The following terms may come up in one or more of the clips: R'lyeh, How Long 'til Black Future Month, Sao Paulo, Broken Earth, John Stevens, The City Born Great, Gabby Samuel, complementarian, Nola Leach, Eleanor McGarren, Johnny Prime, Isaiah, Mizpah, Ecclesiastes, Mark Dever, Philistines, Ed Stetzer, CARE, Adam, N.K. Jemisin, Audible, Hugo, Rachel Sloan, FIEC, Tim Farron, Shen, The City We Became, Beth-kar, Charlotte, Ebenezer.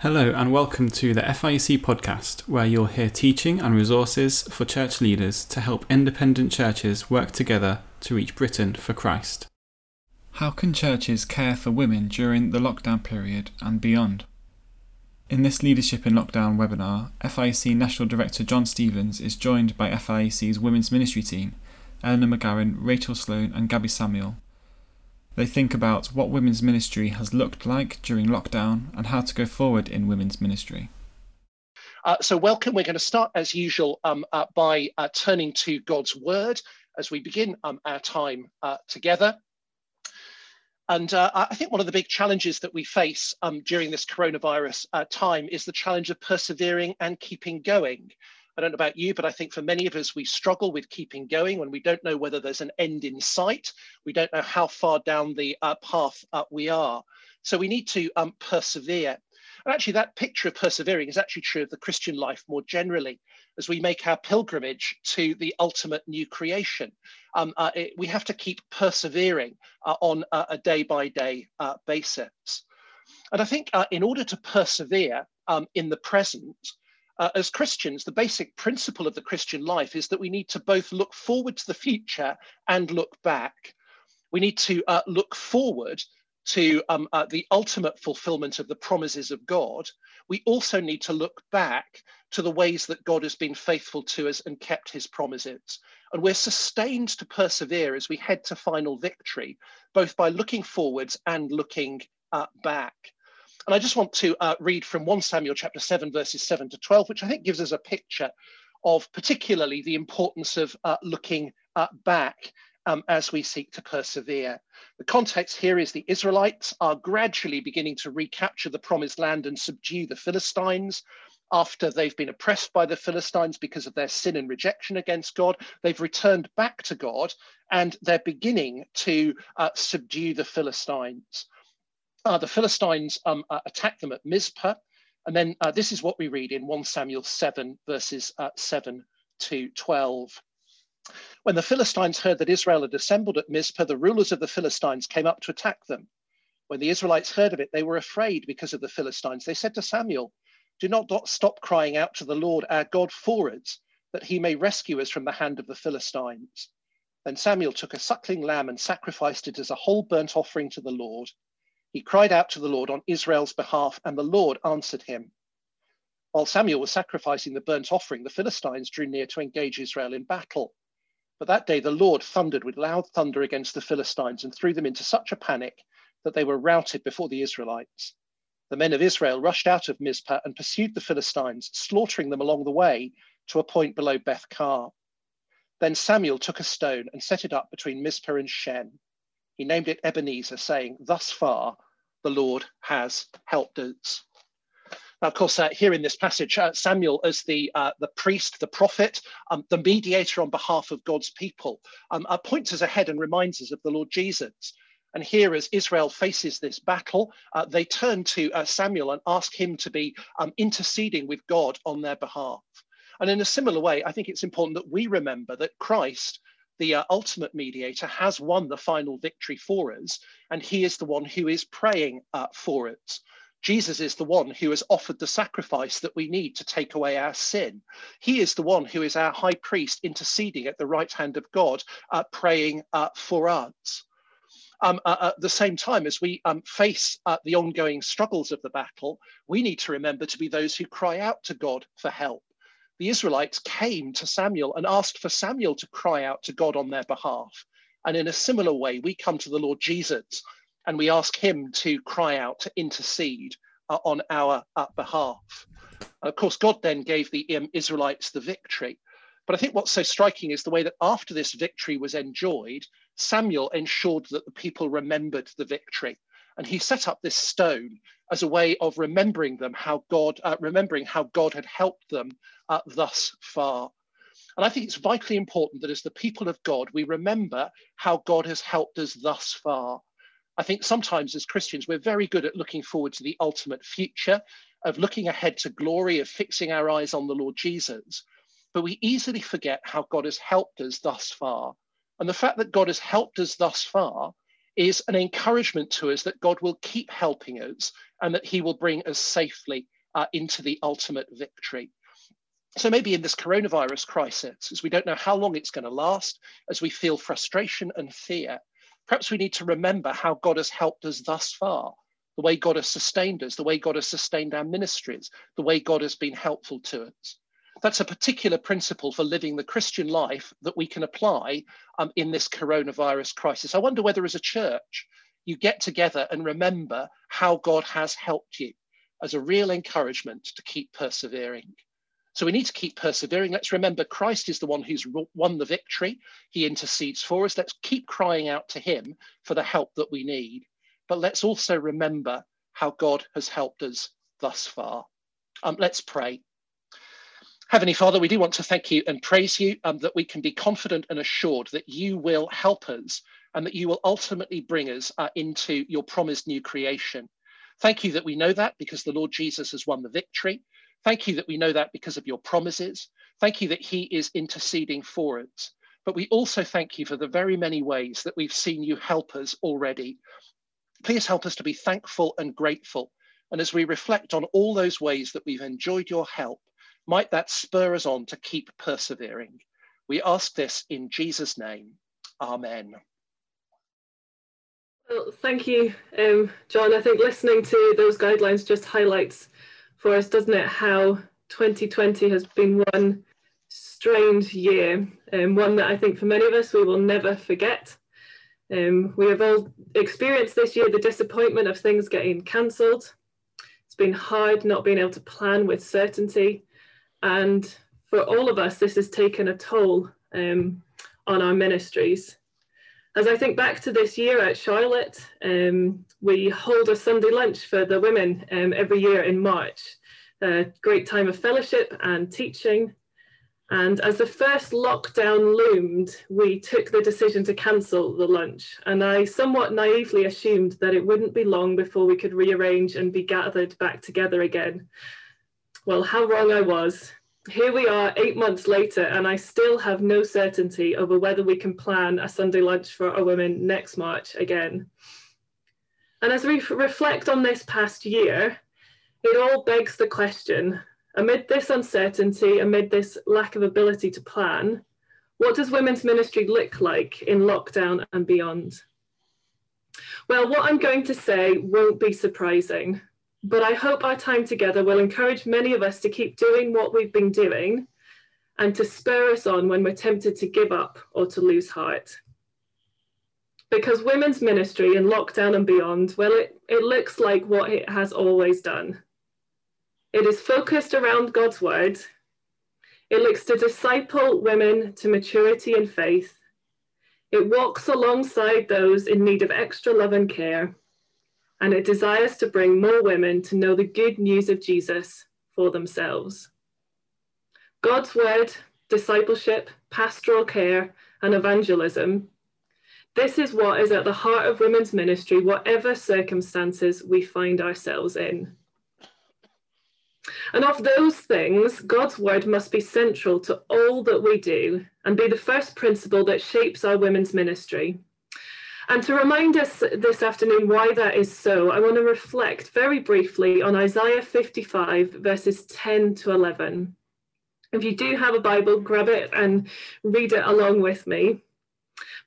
Hello and welcome to the FIEC podcast, where you'll hear teaching and resources for church leaders to help independent churches work together to reach Britain for Christ. How can churches care for women during the lockdown period and beyond? In this Leadership in Lockdown webinar, FIEC National Director John Stevens is joined by FIEC's Women's Ministry team, Eleanor McGarren, Rachel Sloan and Gabby Samuel. They think about what women's ministry has looked like during lockdown and how to go forward in women's ministry. So welcome. We're going to start as usual by turning to God's word as we begin our time together. And I think one of the big challenges that we face during this coronavirus time is the challenge of persevering and keeping going. I don't know about you, but I think for many of us, we struggle with keeping going when we don't know whether there's an end in sight. We don't know how far down the path we are. So we need to persevere. And actually, that picture of persevering is actually true of the Christian life more generally. As we make our pilgrimage to the ultimate new creation, we have to keep persevering on a day-by-day basis. And I think in order to persevere in the present, as Christians, the basic principle of the Christian life is that we need to both look forward to the future and look back. We need to look forward to the ultimate fulfillment of the promises of God. We also need to look back to the ways that God has been faithful to us and kept his promises. And we're sustained to persevere as we head to final victory, both by looking forwards and looking back. And I just want to read from 1 Samuel chapter 7, verses 7 to 12, which I think gives us a picture of particularly the importance of looking back as we seek to persevere. The context here is the Israelites are gradually beginning to recapture the promised land and subdue the Philistines. After they've been oppressed by the Philistines because of their sin and rejection against God, they've returned back to God and they're beginning to subdue the Philistines. The Philistines attack them at Mizpah, and then this is what we read in 1 Samuel 7, verses 7 to 12. When the Philistines heard that Israel had assembled at Mizpah, the rulers of the Philistines came up to attack them. When the Israelites heard of it, they were afraid because of the Philistines. They said to Samuel, "Do not stop crying out to the Lord our God for us, that he may rescue us from the hand of the Philistines." Then Samuel took a suckling lamb and sacrificed it as a whole burnt offering to the Lord. He cried out to the Lord on Israel's behalf, and the Lord answered him. While Samuel was sacrificing the burnt offering, the Philistines drew near to engage Israel in battle. But that day the Lord thundered with loud thunder against the Philistines and threw them into such a panic that they were routed before the Israelites. The men of Israel rushed out of Mizpah and pursued the Philistines, slaughtering them along the way to a point below Beth-kar. Then Samuel took a stone and set it up between Mizpah and Shen. He named it Ebenezer, saying, "Thus far the Lord has helped us." Now, of course, here in this passage, Samuel as the priest, the prophet, the mediator on behalf of God's people, points us ahead and reminds us of the Lord Jesus. And here, as Israel faces this battle, they turn to Samuel and ask him to be interceding with God on their behalf. And in a similar way, I think it's important that we remember that Christ, the ultimate mediator, has won the final victory for us, and he is the one who is praying for us. Jesus is the one who has offered the sacrifice that we need to take away our sin. He is the one who is our high priest, interceding at the right hand of God, praying for us. At the same time, as we face the ongoing struggles of the battle, we need to remember to be those who cry out to God for help. The Israelites came to Samuel and asked for Samuel to cry out to God on their behalf. And in a similar way, we come to the Lord Jesus and we ask him to cry out, to intercede on our behalf. And of course, God then gave the Israelites the victory. But I think what's so striking is the way that after this victory was enjoyed, Samuel ensured that the people remembered the victory. And he set up this stone as a way of remembering how God had helped them thus far. And I think it's vitally important that as the people of God, we remember how God has helped us thus far. I think sometimes as Christians, we're very good at looking forward to the ultimate future, of looking ahead to glory, of fixing our eyes on the Lord Jesus. But we easily forget how God has helped us thus far. And the fact that God has helped us thus far is an encouragement to us that God will keep helping us and that he will bring us safely into the ultimate victory. So maybe in this coronavirus crisis, as we don't know how long it's going to last, as we feel frustration and fear, perhaps we need to remember how God has helped us thus far, the way God has sustained us, the way God has sustained our ministries, the way God has been helpful to us. That's a particular principle for living the Christian life that we can apply in this coronavirus crisis. I wonder whether as a church, you get together and remember how God has helped you as a real encouragement to keep persevering. So we need to keep persevering. Let's remember Christ is the one who's won the victory. He intercedes for us. Let's keep crying out to him for the help that we need. But let's also remember how God has helped us thus far. Let's pray. Heavenly Father, we do want to thank you and praise you that we can be confident and assured that you will help us and that you will ultimately bring us into your promised new creation. Thank you that we know that because the Lord Jesus has won the victory. Thank you that we know that because of your promises. Thank you that he is interceding for us. But we also thank you for the very many ways that we've seen you help us already. Please help us to be thankful and grateful. And as we reflect on all those ways that we've enjoyed your help, might that spur us on to keep persevering. We ask this in Jesus' name. Amen. Well, thank you, John. I think listening to those guidelines just highlights for us, doesn't it, how 2020 has been one strange year, one that I think for many of us we will never forget. We have all experienced this year the disappointment of things getting cancelled. It's been hard not being able to plan with certainty, and for all of us this has taken a toll on our ministries. As I think back to this year at Charlotte, we hold a Sunday lunch for the women every year in March. A great time of fellowship and teaching. And as the first lockdown loomed, we took the decision to cancel the lunch. And I somewhat naively assumed that it wouldn't be long before we could rearrange and be gathered back together again. Well, how wrong I was. Here we are 8 months later, and I still have no certainty over whether we can plan a Sunday lunch for our women next March again. And as we reflect on this past year, it all begs the question, amid this uncertainty, amid this lack of ability to plan, what does women's ministry look like in lockdown and beyond? Well, what I'm going to say won't be surprising. But I hope our time together will encourage many of us to keep doing what we've been doing and to spur us on when we're tempted to give up or to lose heart. Because women's ministry in lockdown and beyond, well, it looks like what it has always done. It is focused around God's word. It looks to disciple women to maturity in faith. It walks alongside those in need of extra love and care. And it desires to bring more women to know the good news of Jesus for themselves. God's word, discipleship, pastoral care, and evangelism. This is what is at the heart of women's ministry, whatever circumstances we find ourselves in. And of those things, God's word must be central to all that we do and be the first principle that shapes our women's ministry. And to remind us this afternoon why that is so, I want to reflect very briefly on Isaiah 55, verses 10 to 11. If you do have a Bible, grab it and read it along with me.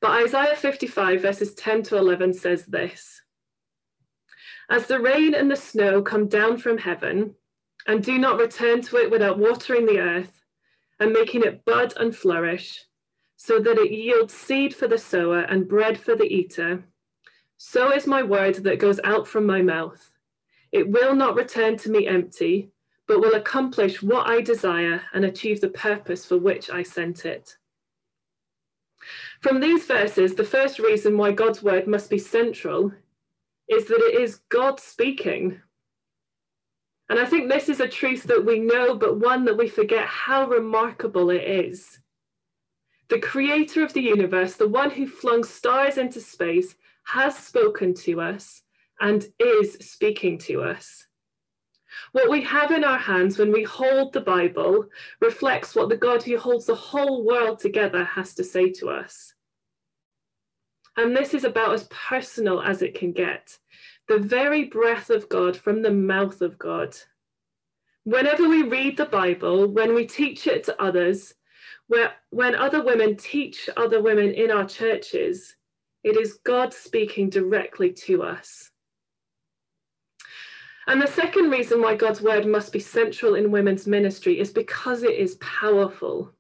But Isaiah 55, verses 10 to 11 says this. As the rain and the snow come down from heaven and do not return to it without watering the earth and making it bud and flourish, so that it yields seed for the sower and bread for the eater. So is my word that goes out from my mouth. It will not return to me empty, but will accomplish what I desire and achieve the purpose for which I sent it. From these verses, the first reason why God's word must be central is that it is God speaking. And I think this is a truth that we know, but one that we forget how remarkable it is. The creator of the universe, the one who flung stars into space, has spoken to us and is speaking to us. What we have in our hands when we hold the Bible reflects what the God who holds the whole world together has to say to us. And this is about as personal as it can get. The very breath of God from the mouth of God. Whenever we read the Bible, when we teach it to others, when other women teach other women in our churches, it is God speaking directly to us. And the second reason why God's word must be central in women's ministry is because it is powerful.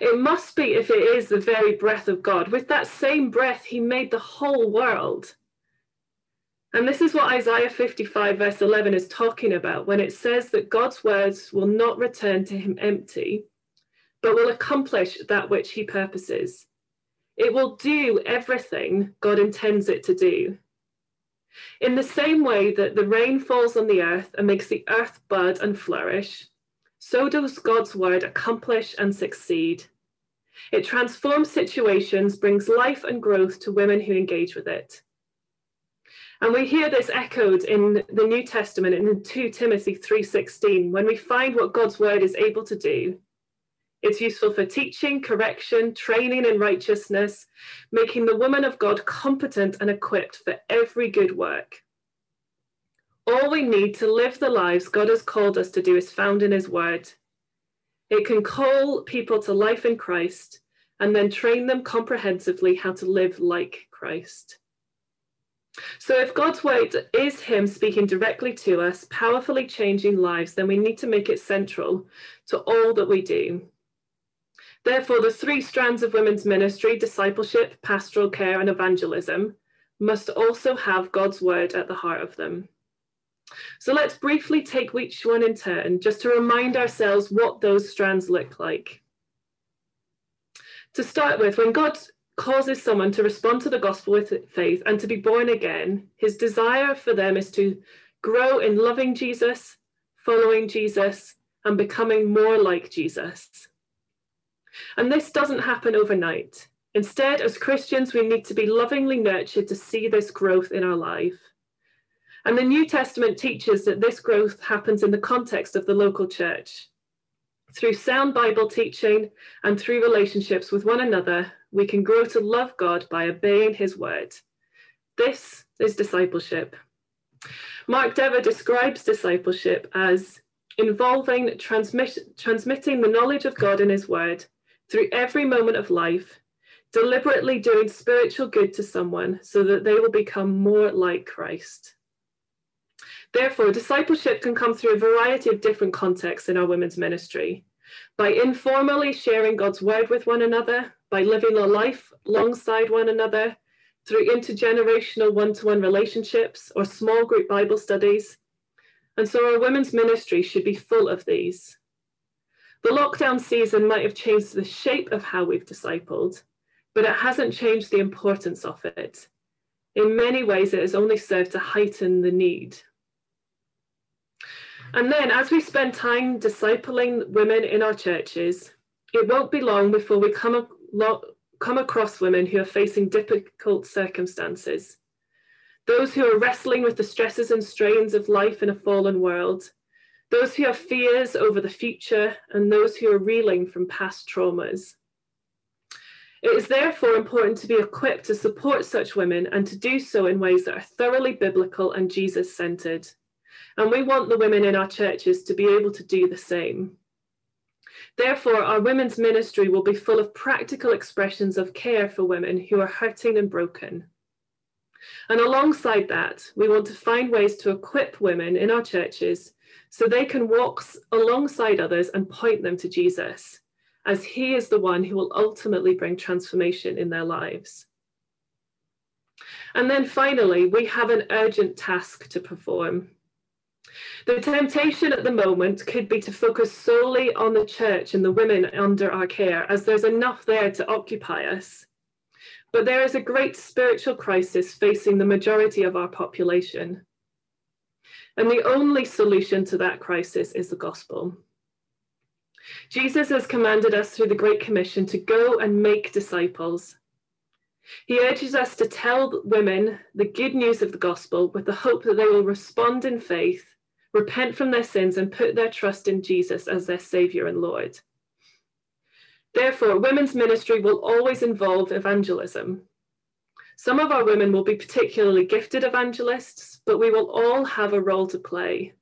It must be if it is the very breath of God. With that same breath, he made the whole world. And this is what Isaiah 55 verse 11 is talking about when it says that God's words will not return to him empty, but will accomplish that which he purposes. It will do everything God intends it to do. In the same way that the rain falls on the earth and makes the earth bud and flourish, so does God's word accomplish and succeed. It transforms situations, brings life and growth to women who engage with it. And we hear this echoed in the New Testament in 2 Timothy 3:16, when we find what God's word is able to do. It's useful for teaching, correction, training in righteousness, making the woman of God competent and equipped for every good work. All we need to live the lives God has called us to do is found in his word. It can call people to life in Christ and then train them comprehensively how to live like Christ. So if God's word is him speaking directly to us, powerfully changing lives, then we need to make it central to all that we do. Therefore, the three strands of women's ministry, discipleship, pastoral care, and evangelism, must also have God's word at the heart of them. So let's briefly take each one in turn, just to remind ourselves what those strands look like. To start with, when God causes someone to respond to the gospel with faith and to be born again, his desire for them is to grow in loving Jesus, following Jesus, and becoming more like Jesus. And this doesn't happen overnight. Instead, as Christians, we need to be lovingly nurtured to see this growth in our life. And the New Testament teaches that this growth happens in the context of the local church. Through sound Bible teaching and through relationships with one another, we can grow to love God by obeying his word. This is discipleship. Mark Dever describes discipleship as involving transmitting the knowledge of God in his word through every moment of life, deliberately doing spiritual good to someone so that they will become more like Christ. Therefore, discipleship can come through a variety of different contexts in our women's ministry. By informally sharing God's word with one another, by living our life alongside one another, through intergenerational one-to-one relationships or small group Bible studies. And so our women's ministry should be full of these. The lockdown season might have changed the shape of how we've discipled, but it hasn't changed the importance of it. In many ways, it has only served to heighten the need. And then as we spend time discipling women in our churches, it won't be long before we come across women who are facing difficult circumstances. Those who are wrestling with the stresses and strains of life in a fallen world, those who have fears over the future, and those who are reeling from past traumas. It is therefore important to be equipped to support such women and to do so in ways that are thoroughly biblical and Jesus-centered. And we want the women in our churches to be able to do the same. Therefore, our women's ministry will be full of practical expressions of care for women who are hurting and broken. And alongside that, we want to find ways to equip women in our churches so they can walk alongside others and point them to Jesus, as he is the one who will ultimately bring transformation in their lives. And then finally, we have an urgent task to perform. The temptation at the moment could be to focus solely on the church and the women under our care, as there's enough there to occupy us. But there is a great spiritual crisis facing the majority of our population. And the only solution to that crisis is the gospel. Jesus has commanded us through the Great Commission to go and make disciples. He urges us to tell women the good news of the gospel with the hope that they will respond in faith, repent from their sins, and put their trust in Jesus as their Savior and Lord. Therefore, women's ministry will always involve evangelism. Some of our women will be particularly gifted evangelists, but we will all have a role to play.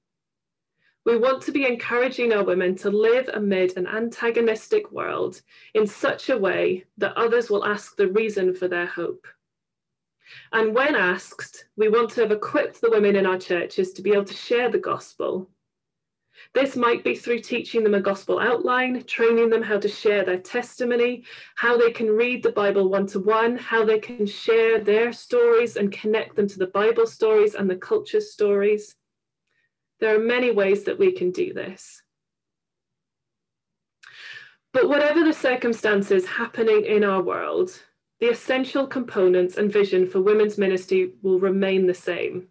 We want to be encouraging our women to live amid an antagonistic world in such a way that others will ask the reason for their hope. And when asked, we want to have equipped the women in our churches to be able to share the gospel. This might be through teaching them a gospel outline, training them how to share their testimony, how they can read the Bible one-to-one, how they can share their stories and connect them to the Bible stories and the culture stories. There are many ways that we can do this. But whatever the circumstances happening in our world, the essential components and vision for women's ministry will remain the same.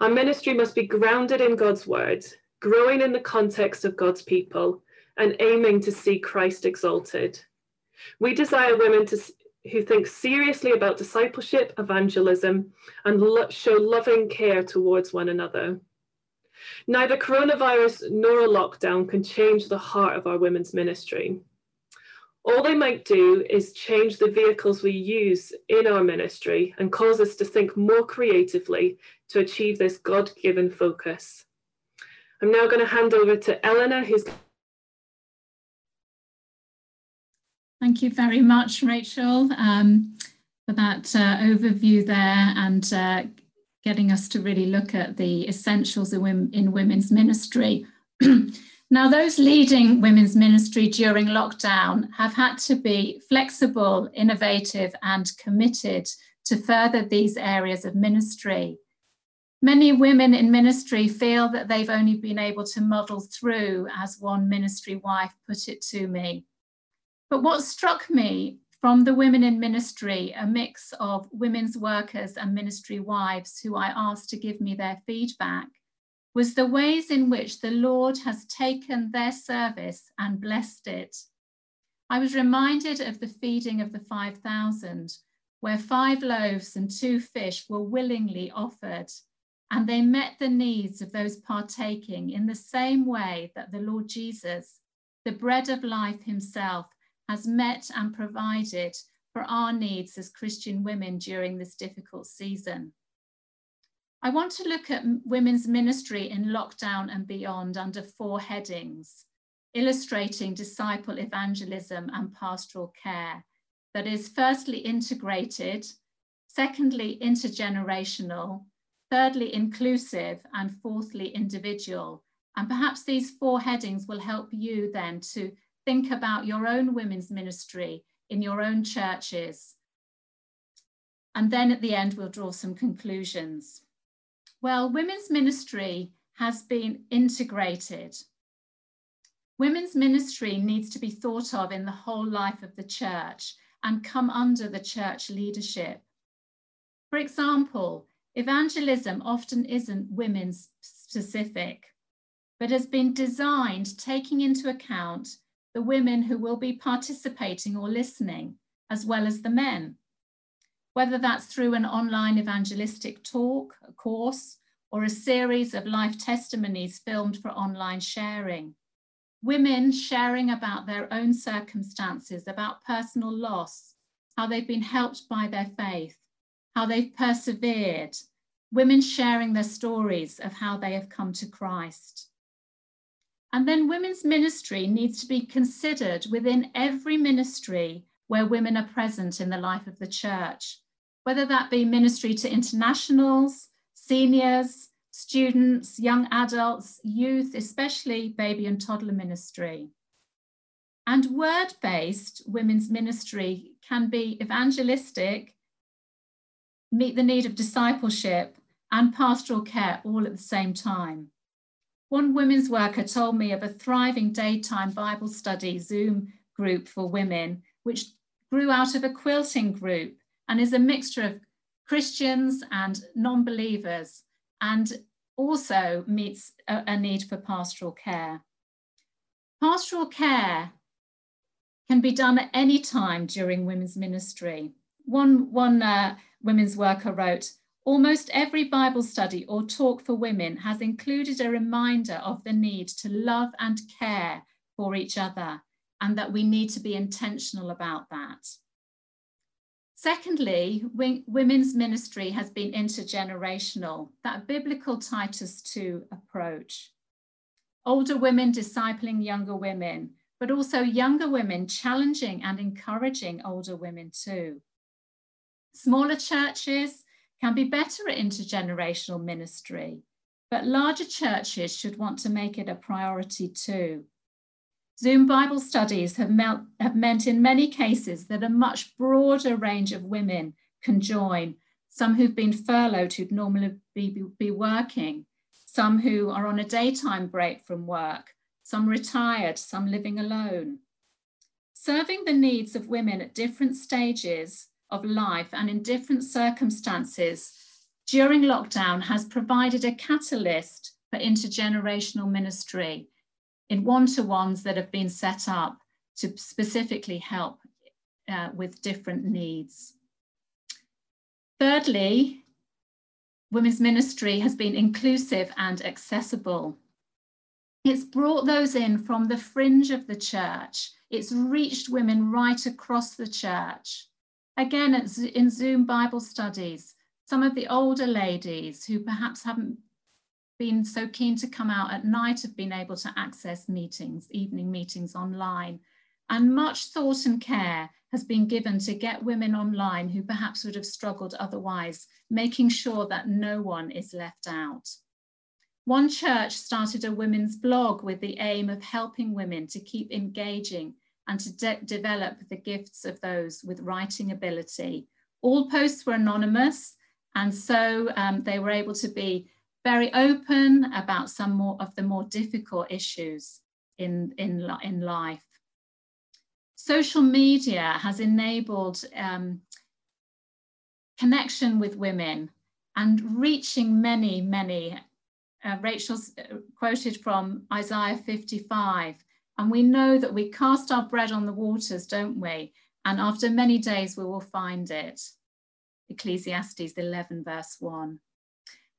Our ministry must be grounded in God's word, growing in the context of God's people and aiming to see Christ exalted. We desire women who think seriously about discipleship, evangelism, and show loving care towards one another. Neither coronavirus nor a lockdown can change the heart of our women's ministry. All they might do is change the vehicles we use in our ministry and cause us to think more creatively to achieve this God-given focus. I'm now going to hand over to Eleanor, who's... Thank you very much, Rachel, for that overview there and getting us to really look at the essentials in women's ministry. Now, those leading women's ministry during lockdown have had to be flexible, innovative, and committed to further these areas of ministry. Many women in ministry feel that they've only been able to model through, as one ministry wife put it to me. But what struck me from the women in ministry, a mix of women's workers and ministry wives who I asked to give me their feedback, was the ways in which the Lord has taken their service and blessed it. I was reminded of the feeding of the 5,000, where 5 loaves and 2 fish were willingly offered. And they met the needs of those partaking in the same way that the Lord Jesus, the bread of life himself, has met and provided for our needs as Christian women during this difficult season. I want to look at women's ministry in lockdown and beyond under 4 headings, illustrating disciple evangelism and pastoral care that is firstly integrated, secondly intergenerational, thirdly, inclusive, and fourthly, individual. And perhaps these 4 headings will help you then to think about your own women's ministry in your own churches. And then at the end, we'll draw some conclusions. Well, women's ministry has been integrated. Women's ministry needs to be thought of in the whole life of the church and come under the church leadership. For example, evangelism often isn't women's specific, but has been designed taking into account the women who will be participating or listening, as well as the men. Whether that's through an online evangelistic talk, a course, or a series of life testimonies filmed for online sharing. Women sharing about their own circumstances, about personal loss, how they've been helped by their faith, how they've persevered, women sharing their stories of how they have come to Christ. And then women's ministry needs to be considered within every ministry where women are present in the life of the church, whether that be ministry to internationals, seniors, students, young adults, youth, especially baby and toddler ministry. And word-based women's ministry can be evangelistic, meet the need of discipleship and pastoral care all at the same time. One women's worker told me of a thriving daytime Bible study Zoom group for women, which grew out of a quilting group and is a mixture of Christians and non-believers, and also meets a need for pastoral care. Pastoral care can be done at any time during women's ministry. One women's worker wrote, almost every Bible study or talk for women has included a reminder of the need to love and care for each other, and that we need to be intentional about that. Secondly, women's ministry has been intergenerational, that biblical Titus 2 approach. Older women discipling younger women, but also younger women challenging and encouraging older women too. Smaller churches can be better at intergenerational ministry, but larger churches should want to make it a priority too. Zoom Bible studies have meant in many cases that a much broader range of women can join, some who've been furloughed who'd normally be working, some who are on a daytime break from work, some retired, some living alone. Serving the needs of women at different stages of life and in different circumstances during lockdown has provided a catalyst for intergenerational ministry in one-to-ones that have been set up to specifically help with different needs. Thirdly, women's ministry has been inclusive and accessible. It's brought those in from the fringe of the church. It's reached women right across the church. Again, in Zoom Bible studies, some of the older ladies who perhaps haven't been so keen to come out at night have been able to access meetings, evening meetings online. And much thought and care has been given to get women online who perhaps would have struggled otherwise, making sure that no one is left out. One church started a women's blog with the aim of helping women to keep engaging and to develop the gifts of those with writing ability. All posts were anonymous, and so they were able to be very open about some more of the more difficult issues in life. Social media has enabled connection with women and reaching many, many. Rachel's quoted from Isaiah 55, and we know that we cast our bread on the waters, don't we? And after many days, we will find it. Ecclesiastes 11, verse 1.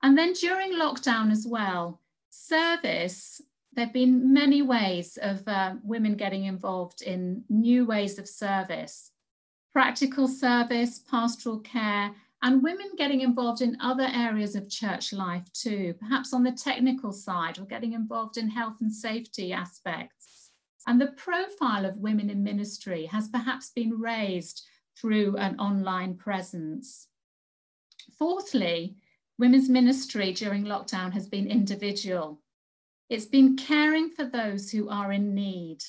And then during lockdown as well, service. There've been many ways of women getting involved in new ways of service, practical service, pastoral care, and women getting involved in other areas of church life too, perhaps on the technical side or getting involved in health and safety aspects. And the profile of women in ministry has perhaps been raised through an online presence. Fourthly, women's ministry during lockdown has been individual. It's been caring for those who are in need.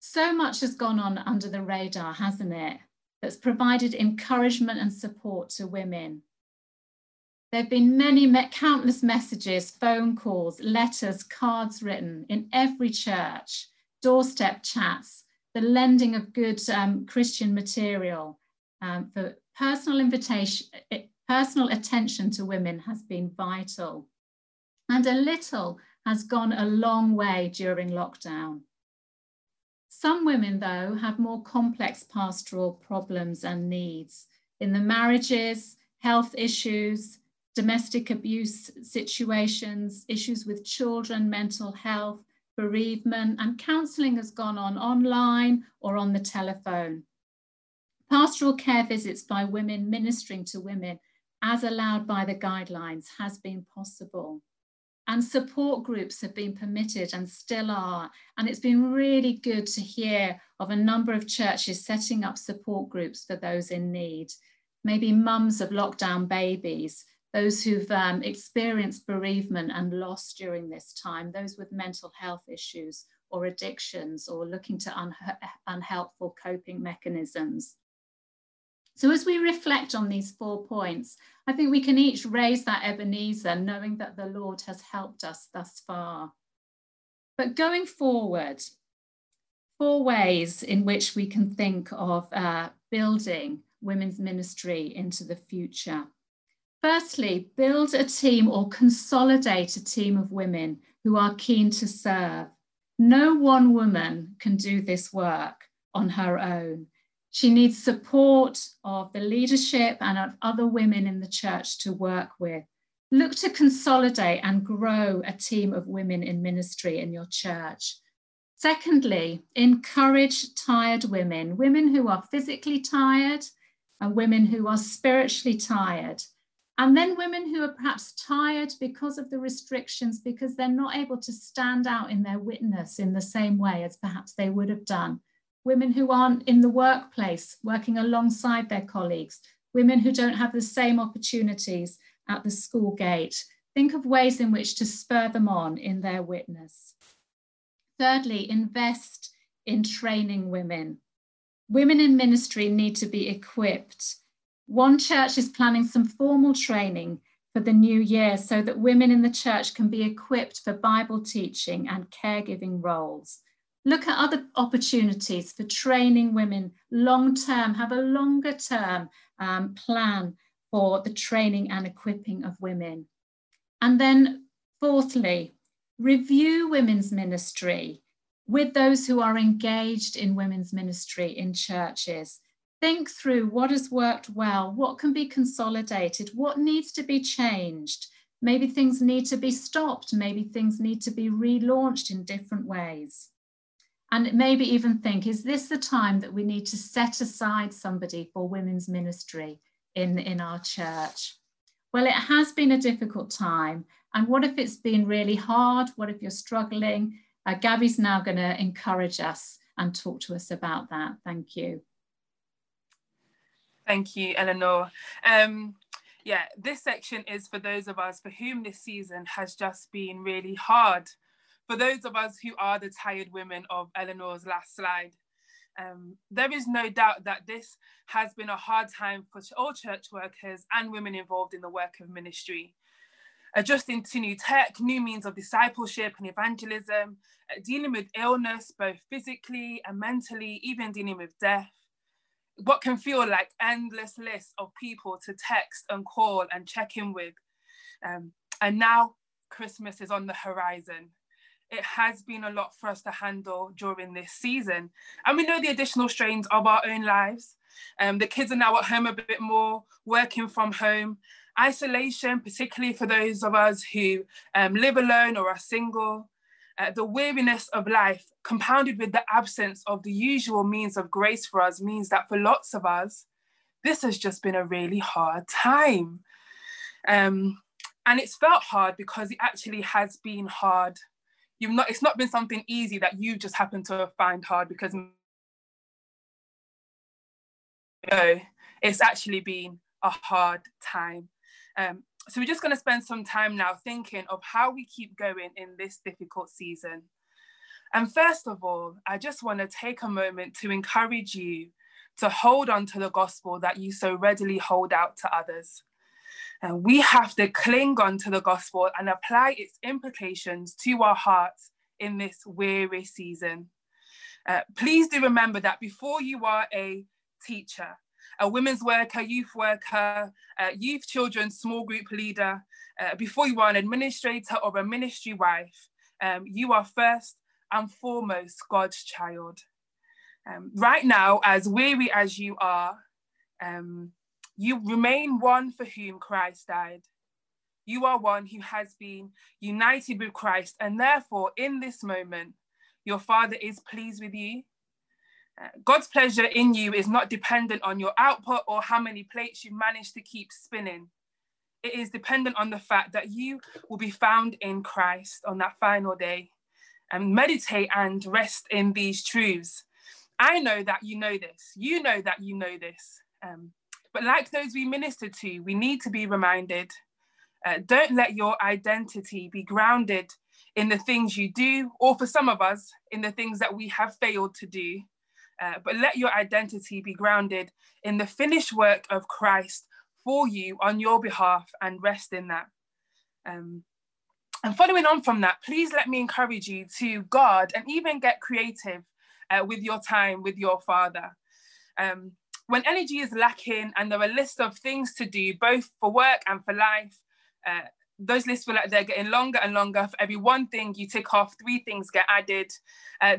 So much has gone on under the radar, hasn't it? That's provided encouragement and support to women. There've been many, countless messages, phone calls, letters, cards written in every church, doorstep chats, the lending of good Christian material for personal attention to women has been vital. And a little has gone a long way during lockdown. Some women, though, have more complex pastoral problems and needs in the marriages, health issues, domestic abuse situations, issues with children, mental health, bereavement, and counselling has gone on online or on the telephone. Pastoral care visits by women ministering to women, as allowed by the guidelines, has been possible. And support groups have been permitted and still are. And it's been really good to hear of a number of churches setting up support groups for those in need. Maybe mums of lockdown babies, those who've experienced bereavement and loss during this time, those with mental health issues or addictions or looking to unhelpful coping mechanisms. So as we reflect on these 4 points, I think we can each raise that Ebenezer, knowing that the Lord has helped us thus far. But going forward, 4 ways in which we can think of building women's ministry into the future. Firstly, build a team or consolidate a team of women who are keen to serve. No one woman can do this work on her own. She needs support of the leadership and of other women in the church to work with. Look to consolidate and grow a team of women in ministry in your church. Secondly, encourage tired women, women who are physically tired, women who are spiritually tired, and then women who are perhaps tired because of the restrictions, because they're not able to stand out in their witness in the same way as perhaps they would have done. Women who aren't in the workplace, working alongside their colleagues, women who don't have the same opportunities at the school gate. Think of ways in which to spur them on in their witness. Thirdly, invest in training women. Women in ministry need to be equipped. One church is planning some formal training for the new year so that women in the church can be equipped for Bible teaching and caregiving roles. Look at other opportunities for training women long-term, have a longer-term plan for the training and equipping of women. And then fourthly, review women's ministry with those who are engaged in women's ministry in churches. Think through what has worked well, what can be consolidated, what needs to be changed. Maybe things need to be stopped, maybe things need to be relaunched in different ways. And maybe even think, is this the time that we need to set aside somebody for women's ministry in our church? Well, it has been a difficult time. And what if it's been really hard? What if you're struggling? Gabby's now going to encourage us and talk to us about that. Thank you. Thank you, Eleanor. Yeah, this section is for those of us for whom this season has just been really hard. For those of us who are the tired women of Eleanor's last slide, there is no doubt that this has been a hard time for all church workers and women involved in the work of ministry. Adjusting to new tech, new means of discipleship and evangelism, dealing with illness, both physically and mentally, even dealing with death. What can feel like endless lists of people to text and call and check in with. And now Christmas is on the horizon. It has been a lot for us to handle during this season. And we know the additional strains of our own lives. The kids are now at home a bit more, working from home. Isolation, particularly for those of us who live alone or are single. The weariness of life, compounded with the absence of the usual means of grace for us, means that for lots of us, this has just been a really hard time. And it's felt hard because it actually has been hard. It's not been something easy that you just happen to find hard because it's actually been a hard time. So we're just going to spend some time now thinking of how we keep going in this difficult season. And first of all, I just want to take a moment to encourage you to hold on to the gospel that you so readily hold out to others. And we have to cling on to the gospel and apply its implications to our hearts in this weary season. Please do remember that before you are a teacher, a women's worker, youth children, small group leader, before you are an administrator or a ministry wife, you are first and foremost God's child. Right now, as weary as you are, you remain one for whom Christ died. You are one who has been united with Christ, and therefore in this moment, your Father is pleased with you. God's pleasure in you is not dependent on your output or how many plates you manage to keep spinning. It is dependent on the fact that you will be found in Christ on that final day, and meditate and rest in these truths. I know that you know this. You know that you know this. But like those we minister to, we need to be reminded, don't let your identity be grounded in the things you do, or for some of us, in the things that we have failed to do, but let your identity be grounded in the finished work of Christ for you on your behalf, and rest in that. And following on from that, please let me encourage you to guard and even get creative with your time with your Father. When energy is lacking and there are lists of things to do, both for work and for life, those lists feel like they're getting longer and longer. For every one thing you tick off, three things get added.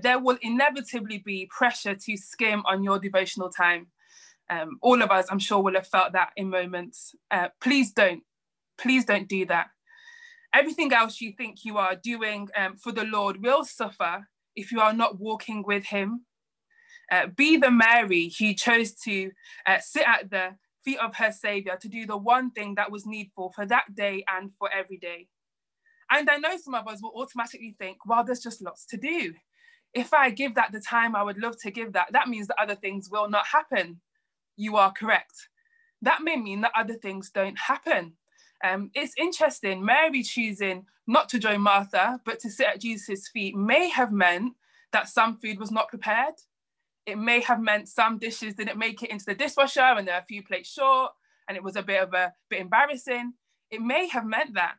There will inevitably be pressure to skim on your devotional time. All of us, I'm sure, will have felt that in moments. Please don't do that. Everything else you think you are doing for the Lord will suffer if you are not walking with him. Be the Mary who chose to sit at the feet of her Savior to do the one thing that was needful for that day and for every day. And I know some of us will automatically think, well, there's just lots to do. If I give that the time I would love to give that, that means that other things will not happen. You are correct. That may mean that other things don't happen. It's interesting, Mary choosing not to join Martha, but to sit at Jesus' feet may have meant that some food was not prepared. It may have meant some dishes didn't make it into the dishwasher and there are a few plates short and it was a bit embarrassing. It may have meant that,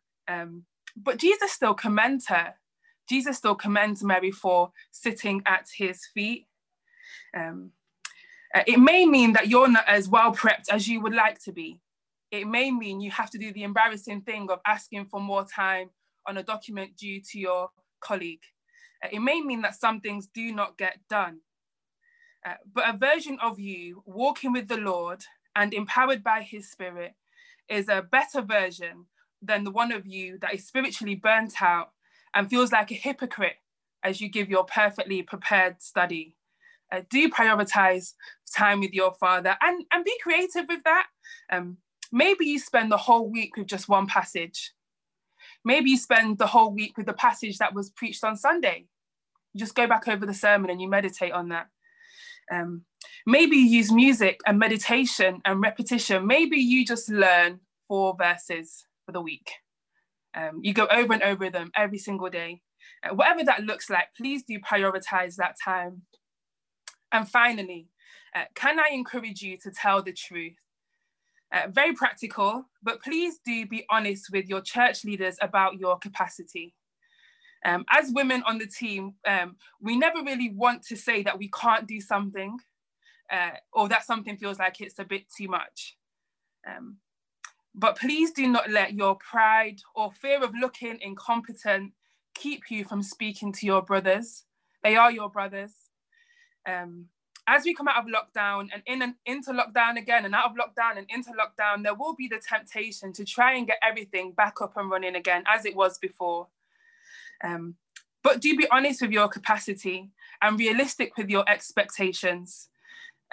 but Jesus still commends her. Jesus still commends Mary for sitting at his feet. It may mean that you're not as well prepped as you would like to be. It may mean you have to do the embarrassing thing of asking for more time on a document due to your colleague. It may mean that some things do not get done. But a version of you walking with the Lord and empowered by his Spirit is a better version than the one of you that is spiritually burnt out and feels like a hypocrite as you give your perfectly prepared study. Do prioritize time with your Father and be creative with that. Maybe you spend the whole week with just one passage. Maybe you spend the whole week with the passage that was preached on Sunday. You just go back over the sermon and you meditate on that. Maybe you use music and meditation and repetition. Maybe you just learn 4 verses for the week. You go over and over them every single day. Whatever that looks like, please do prioritize that time. And finally, can I encourage you to tell the truth? Very practical, but please do be honest with your church leaders about your capacity. As women on the team, we never really want to say that we can't do something or that something feels like it's a bit too much. But please do not let your pride or fear of looking incompetent keep you from speaking to your brothers. They are your brothers. As we come out of lockdown and into lockdown again and out of lockdown and into lockdown, there will be the temptation to try and get everything back up and running again as it was before. But do be honest with your capacity and realistic with your expectations.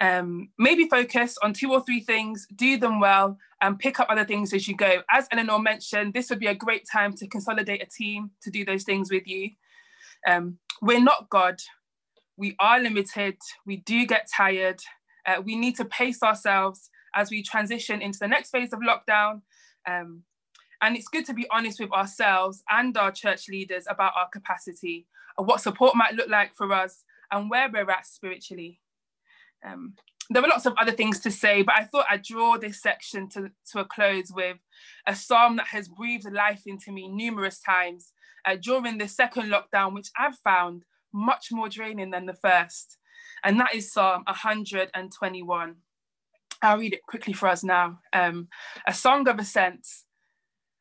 Maybe focus on 2 or 3 things, do them well, and pick up other things as you go. As Eleanor mentioned, this would be a great time to consolidate a team to do those things with you. We're not God. We are limited. We do get tired. We need to pace ourselves as we transition into the next phase of lockdown. And it's good to be honest with ourselves and our church leaders about our capacity, what support might look like for us and where we're at spiritually. There were lots of other things to say, but I thought I'd draw this section to a close with a psalm that has breathed life into me numerous times during the second lockdown, which I've found much more draining than the first. And that is Psalm 121. I'll read it quickly for us now. A song of ascent.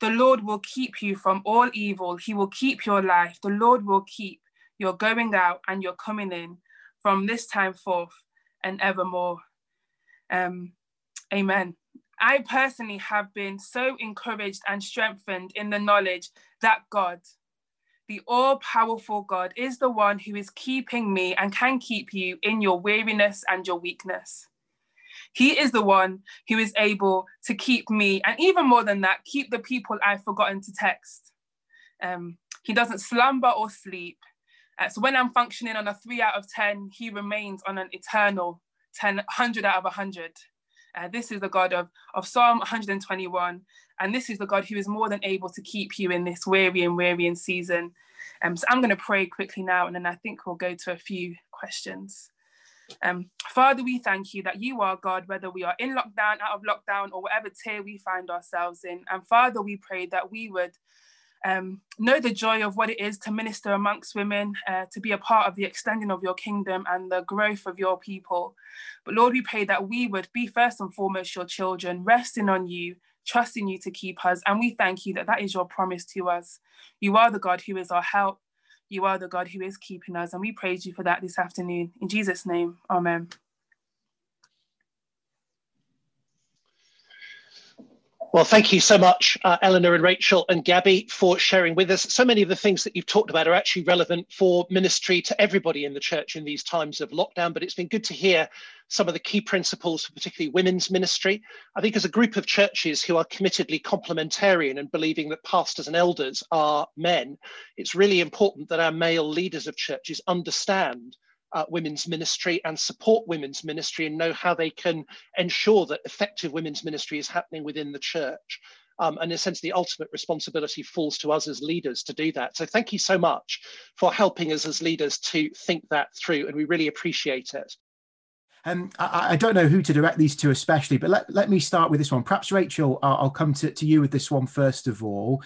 The Lord will keep you from all evil. He will keep your life. The Lord will keep your going out and your coming in from this time forth and evermore. Amen. I personally have been so encouraged and strengthened in the knowledge that God, the all-powerful God, is the one who is keeping me and can keep you in your weariness and your weakness. He is the one who is able to keep me, and even more than that, keep the people I've forgotten to text. He doesn't slumber or sleep. So when I'm functioning on a 3 out of 10, he remains on an eternal 100 out of 100. This is the God of Psalm 121, and this is the God who is more than able to keep you in this wearying season. So I'm going to pray quickly now, and then I think we'll go to a few questions. Father, we thank you that you are God, whether we are in lockdown, out of lockdown, or whatever tier we find ourselves in. And Father, we pray that we would know the joy of what it is to minister amongst women, to be a part of the extending of your kingdom and the growth of your people. But Lord, we pray that we would be first and foremost your children, resting on you, trusting you to keep us. And we thank you that that is your promise to us. You are the God who is our help. You are the God who is keeping us. And we praise you for that this afternoon. In Jesus' name, amen. Well, thank you so much, Eleanor and Rachel and Gabby, for sharing with us. So many of the things that you've talked about are actually relevant for ministry to everybody in the church in these times of lockdown, but it's been good to hear some of the key principles for particularly women's ministry. I think as a group of churches who are committedly complementarian and believing that pastors and elders are men, it's really important that our male leaders of churches understand women's ministry and support women's ministry and know how they can ensure that effective women's ministry is happening within the church. And in a sense, the ultimate responsibility falls to us as leaders to do that. So thank you so much for helping us as leaders to think that through, and we really appreciate it. I don't know who to direct these to especially, but let me start with this one. Perhaps, Rachel, I'll come to you with this one first of all.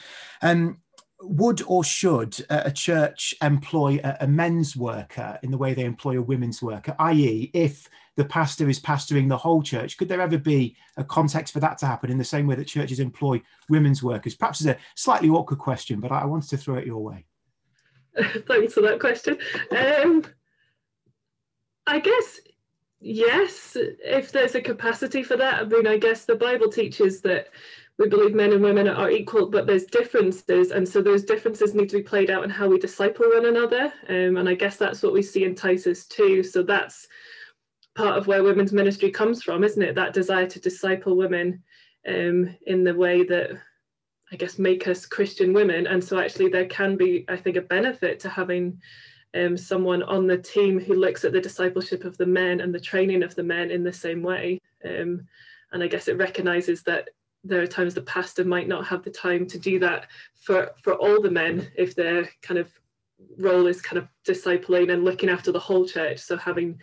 Would or should a church employ a men's worker in the way they employ a women's worker, i.e. if the pastor is pastoring the whole church, could there ever be a context for that to happen in the same way that churches employ women's workers? Perhaps it's a slightly awkward question, but I wanted to throw it your way. Thanks for that question. I guess, yes, if there's a capacity for that. I mean, I guess the Bible teaches that we believe men and women are equal, but there's differences, and so those differences need to be played out in how we disciple one another, and I guess that's what we see in Titus 2. So that's part of where women's ministry comes from, isn't it? That desire to disciple women in the way that, I guess, make us Christian women. And so actually there can be, I think, a benefit to having someone on the team who looks at the discipleship of the men and the training of the men in the same way, and I guess it recognises that there are times the pastor might not have the time to do that for all the men if their kind of role is kind of discipling and looking after the whole church. So having,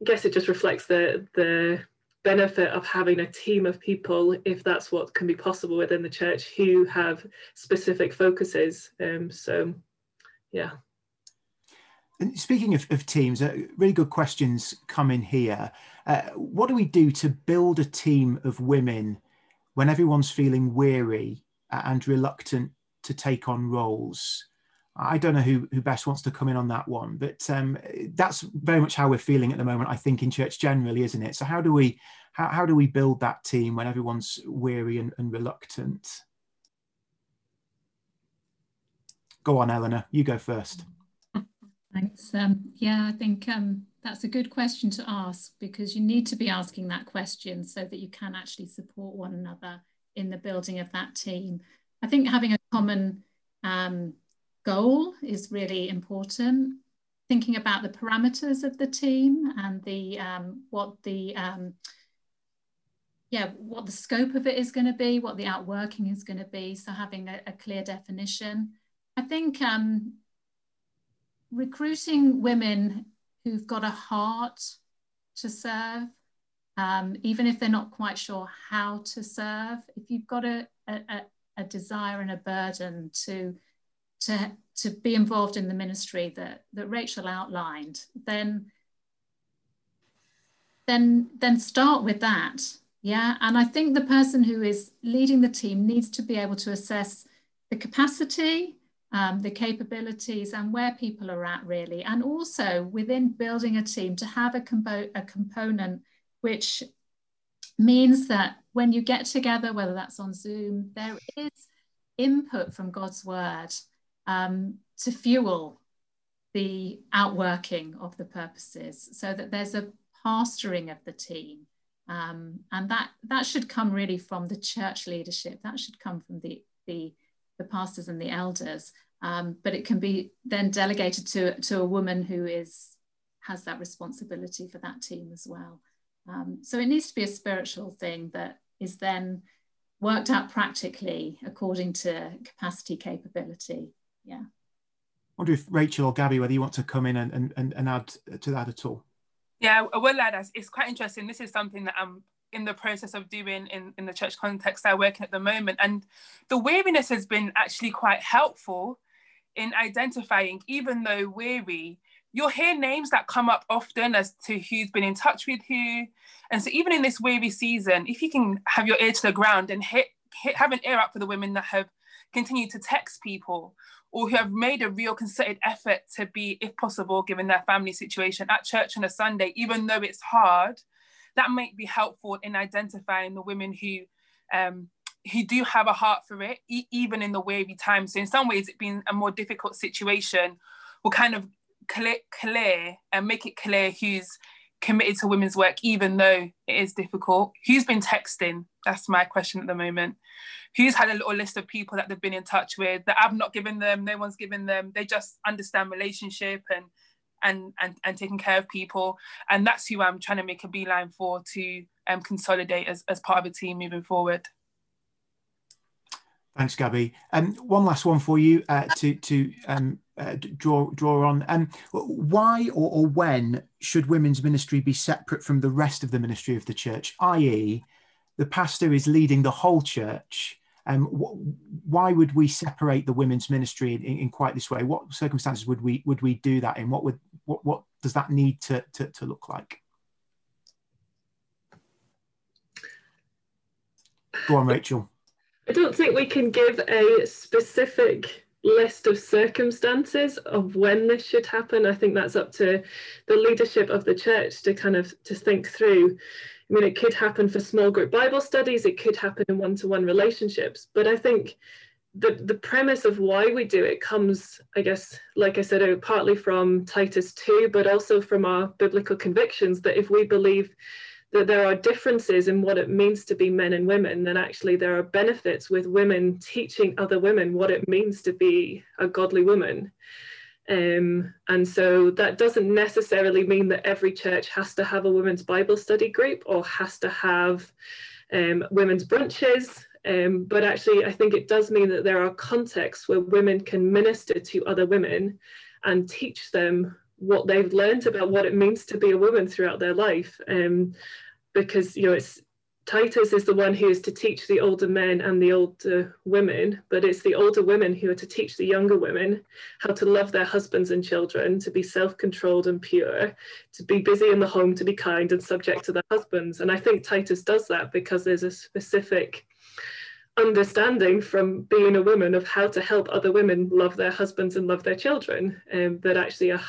I guess it just reflects the benefit of having a team of people, if that's what can be possible within the church, who have specific focuses. So, yeah. And speaking of teams, really good questions come in here. What do we do to build a team of women when everyone's feeling weary and reluctant to take on roles? I don't know who best wants to come in on that one, but that's very much how we're feeling at the moment, I think, in church generally, isn't it? So how do we build that team when everyone's weary and reluctant? Go on, Eleanor, you go first. Thanks. I think that's a good question to ask, because you need to be asking that question so that you can actually support one another in the building of that team. I think having a common goal is really important. Thinking about the parameters of the team and what the scope of it is going to be, what the outworking is going to be. So having a clear definition. I think recruiting women who've got a heart to serve, even if they're not quite sure how to serve, if you've got a desire and a burden to be involved in the ministry that Rachel outlined, then start with that. Yeah, and I think the person who is leading the team needs to be able to assess the capacity, the capabilities, and where people are at, really. And also within building a team to have a component which means that when you get together, whether that's on Zoom, there is input from God's word to fuel the outworking of the purposes, so that there's a pastoring of the team, and that should come really from the church leadership. That should come from the pastors and the elders, but it can be then delegated to a woman who has that responsibility for that team as well. So it needs to be a spiritual thing that is then worked out practically according to capacity, capability. Yeah. I wonder if Rachel or Gabby, whether you want to come in and add to that at all. Yeah, I will add, it's quite interesting. This is something that I'm in the process of doing in the church context I work in at the moment. And the weariness has been actually quite helpful in identifying, even though weary, you'll hear names that come up often as to who's been in touch with who. And so even in this weary season, if you can have your ear to the ground and have an ear out for the women that have continued to text people or who have made a real concerted effort to be, if possible, given their family situation, at church on a Sunday, even though it's hard, that might be helpful in identifying the women who do have a heart for it, even in the weary time. So in some ways, it being a more difficult situation will kind of clear and make it clear who's committed to women's work, even though it is difficult. Who's been texting? That's my question at the moment. Who's had a little list of people that they've been in touch with that I've not given them, no one's given them, they just understand relationship and taking care of people. And that's who I'm trying to make a beeline for to consolidate as part of a team moving forward. Thanks, Gabby. One last one for you to draw on. Why or when should women's ministry be separate from the rest of the ministry of the church, i.e. the pastor is leading the whole church? Why would we separate the women's ministry in quite this way? What circumstances would we do that in? What does that need to look like? Go on, Rachel. I don't think we can give a specific list of circumstances of when this should happen. I think that's up to the leadership of the church to kind of to think through. I mean, it could happen for small group Bible studies, it could happen in one-to-one relationships, but I think the premise of why we do it comes, I guess, like I said, partly from Titus 2, but also from our biblical convictions that if we believe that there are differences in what it means to be men and women, then actually there are benefits with women teaching other women what it means to be a godly woman. And so that doesn't necessarily mean that every church has to have a women's Bible study group or has to have women's brunches. But actually, I think it does mean that there are contexts where women can minister to other women and teach them what they've learned about what it means to be a woman throughout their life. Because, you know, it's Titus is the one who is to teach the older men and the older women, but it's the older women who are to teach the younger women how to love their husbands and children, to be self-controlled and pure, to be busy in the home, to be kind and subject to their husbands. And I think Titus does that because there's a specific understanding from being a woman of how to help other women love their husbands and love their children, that actually a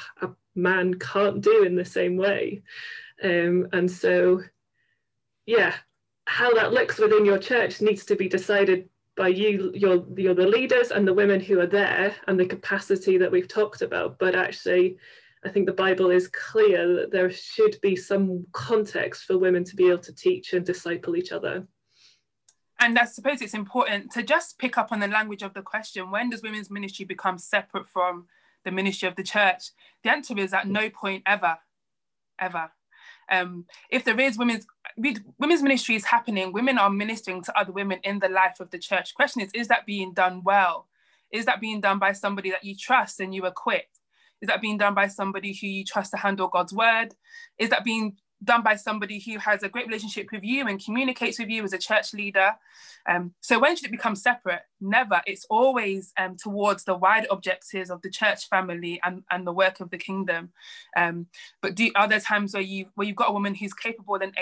man can't do in the same way. And so, yeah, how that looks within your church needs to be decided by you, your the leaders and the women who are there and the capacity that we've talked about. But actually, I think the Bible is clear that there should be some context for women to be able to teach and disciple each other. And I suppose it's important to just pick up on the language of the question, when does women's ministry become separate from the ministry of the church? The answer is at no point ever, ever. If there is women's ministry is happening, women are ministering to other women in the life of the church. Question is that being done well? Is that being done by somebody that you trust and you equip? Is that being done by somebody who you trust to handle God's word? Is that being done by somebody who has a great relationship with you and communicates with you as a church leader? So when should it become separate? Never. It's always towards the wider objectives of the church family and the work of the kingdom. But are there times where you've got a woman who's capable and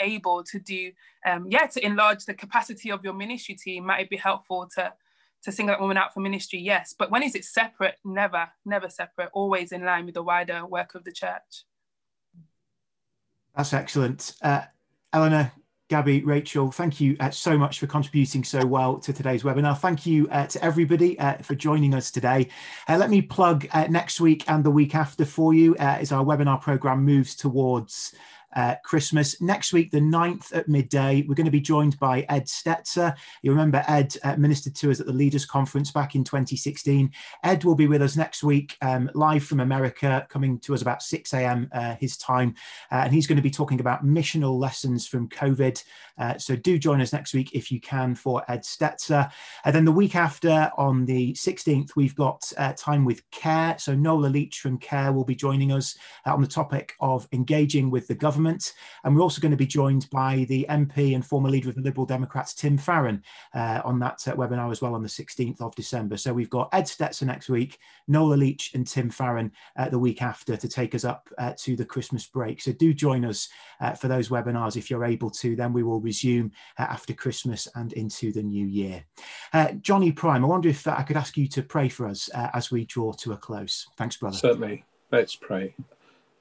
able to do, to enlarge the capacity of your ministry team? Might it be helpful to single that woman out for ministry? Yes. But when is it separate? Never, never separate, always in line with the wider work of the church. That's excellent. Eleanor, Gabby, Rachel, thank you so much for contributing so well to today's webinar. Thank you to everybody for joining us today. Let me plug next week and the week after for you as our webinar programme moves towards Christmas. Next week, the 9th at midday, we're going to be joined by Ed Stetzer. You remember Ed ministered to us at the Leaders Conference back in 2016. Ed will be with us next week live from America, coming to us about 6 a.m. His time. And he's going to be talking about missional lessons from COVID. So do join us next week if you can for Ed Stetzer. And then the week after on the 16th, we've got time with CARE. So Nola Leach from CARE will be joining us on the topic of engaging with the government. government. And we're also going to be joined by the MP and former leader of the Liberal Democrats, Tim Farron, on that webinar as well on the 16th of December. So we've got Ed Stetzer next week, Nola Leach and Tim Farron the week after to take us up to the Christmas break. So do join us for those webinars if you're able to. Then we will resume after Christmas and into the new year. Johnny Prime, I wonder if I could ask you to pray for us as we draw to a close. Thanks, brother. Certainly. Let's pray.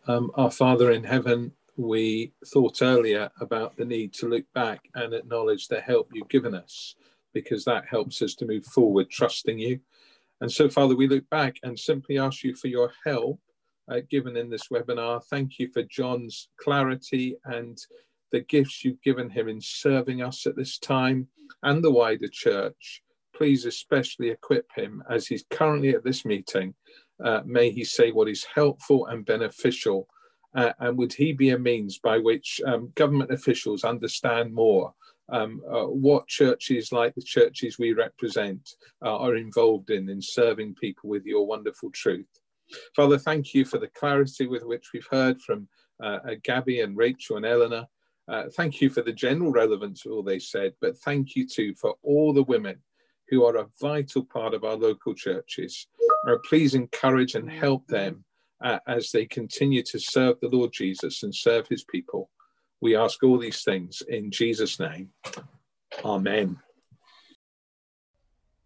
Our Father in heaven, we thought earlier about the need to look back and acknowledge the help you've given us, because that helps us to move forward, trusting you. And so, Father, we look back and simply ask you for your help given in this webinar. Thank you for John's clarity and the gifts you've given him in serving us at this time and the wider church. Please especially equip him as he's currently at this meeting. May he say what is helpful and beneficial, and would he be a means by which government officials understand more what churches like the churches we represent are involved in serving people with your wonderful truth. Father, thank you for the clarity with which we've heard from Gabby and Rachel and Eleanor. Thank you for the general relevance of all they said, but thank you too for all the women who are a vital part of our local churches. Please encourage and help them as they continue to serve the Lord Jesus and serve his people. We ask all these things in Jesus' name. Amen.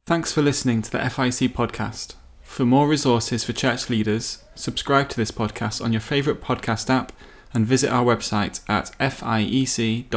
Thanks for listening to the FIEC podcast. For more resources for church leaders, subscribe to this podcast on your favourite podcast app and visit our website at fiec.org.uk.